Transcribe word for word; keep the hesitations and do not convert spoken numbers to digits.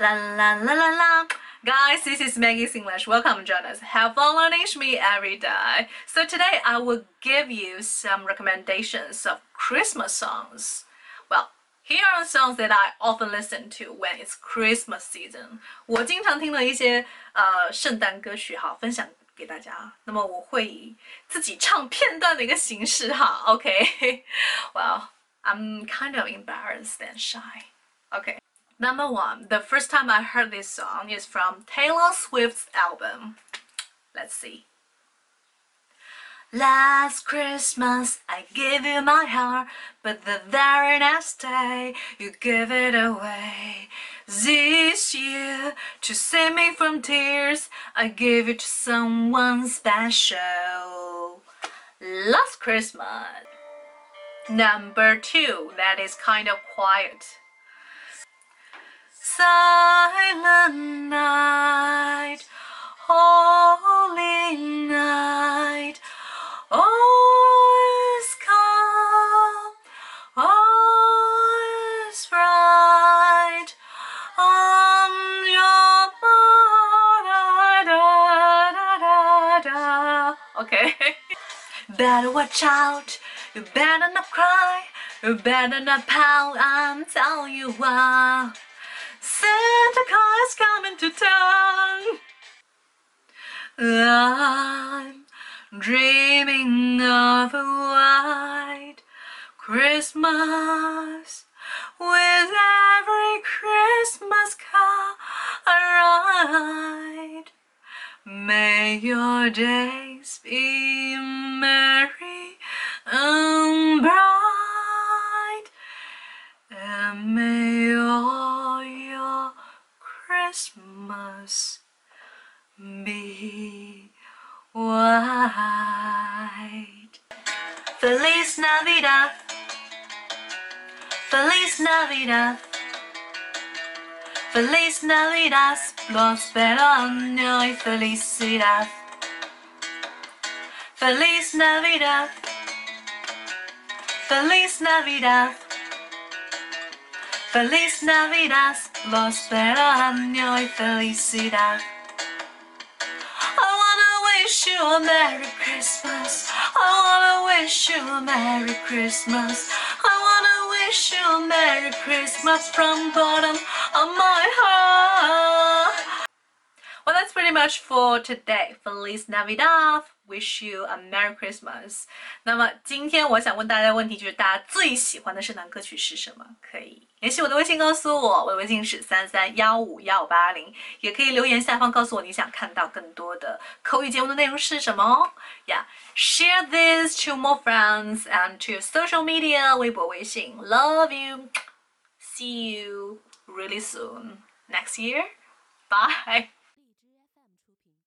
La la la la la. Guys, this is Maggie's English. Welcome, Jonas. Have fun learning me every day. So today I will give you some recommendations of Christmas songs. Well, here are songs that I often listen to when it's Christmas season. 我经常听了一些呃圣诞歌曲哈，分享给大家。那么我会以自己唱片段的一个形式哈。Okay. Well, I'm kind of embarrassed and shy. Okay. Number one, the first time I heard this song is from Taylor Swift's album. Let's see. Last Christmas I gave you my heart, but the very next day you gave it away. This year, to save me from tears, I gave it to someone special. Last Christmas. Number two, that is kind of quiet. Silent night, holy night, all is calm, all is bright, I'm your mother, da, da, da, da. Okay. Better watch out, you better not cry, you better not pout, I'm telling you why. Santa Claus coming to town. I'm dreaming of a white Christmas with every Christmas car I ride. May your days be merry and bright, and may your Christmas be white. Feliz Navidad, Feliz Navidad, Feliz Navidad, prospero año y felicidad. Feliz Navidad, Feliz Navidad, Feliz Navidad, prospero año y felicidad. I wanna wish you a Merry Christmas. I wanna wish you a Merry Christmas. I wanna wish you a Merry Christmas from bottom of my heart. Well, that's pretty much for today. Feliz Navidad. Wish you a Merry Christmas. 那么今天我想问大家的问题就是大家最喜欢的圣诞歌曲是什么？可以联系我的微信告诉我，我的微信是三三一五一五八零，也可以留言下方告诉我你想看到更多的口语节目的内容是什么哦。Yeah, share this to more friends and to your social media, 微博、微信。Love you. See you really soon. Next year. Bye.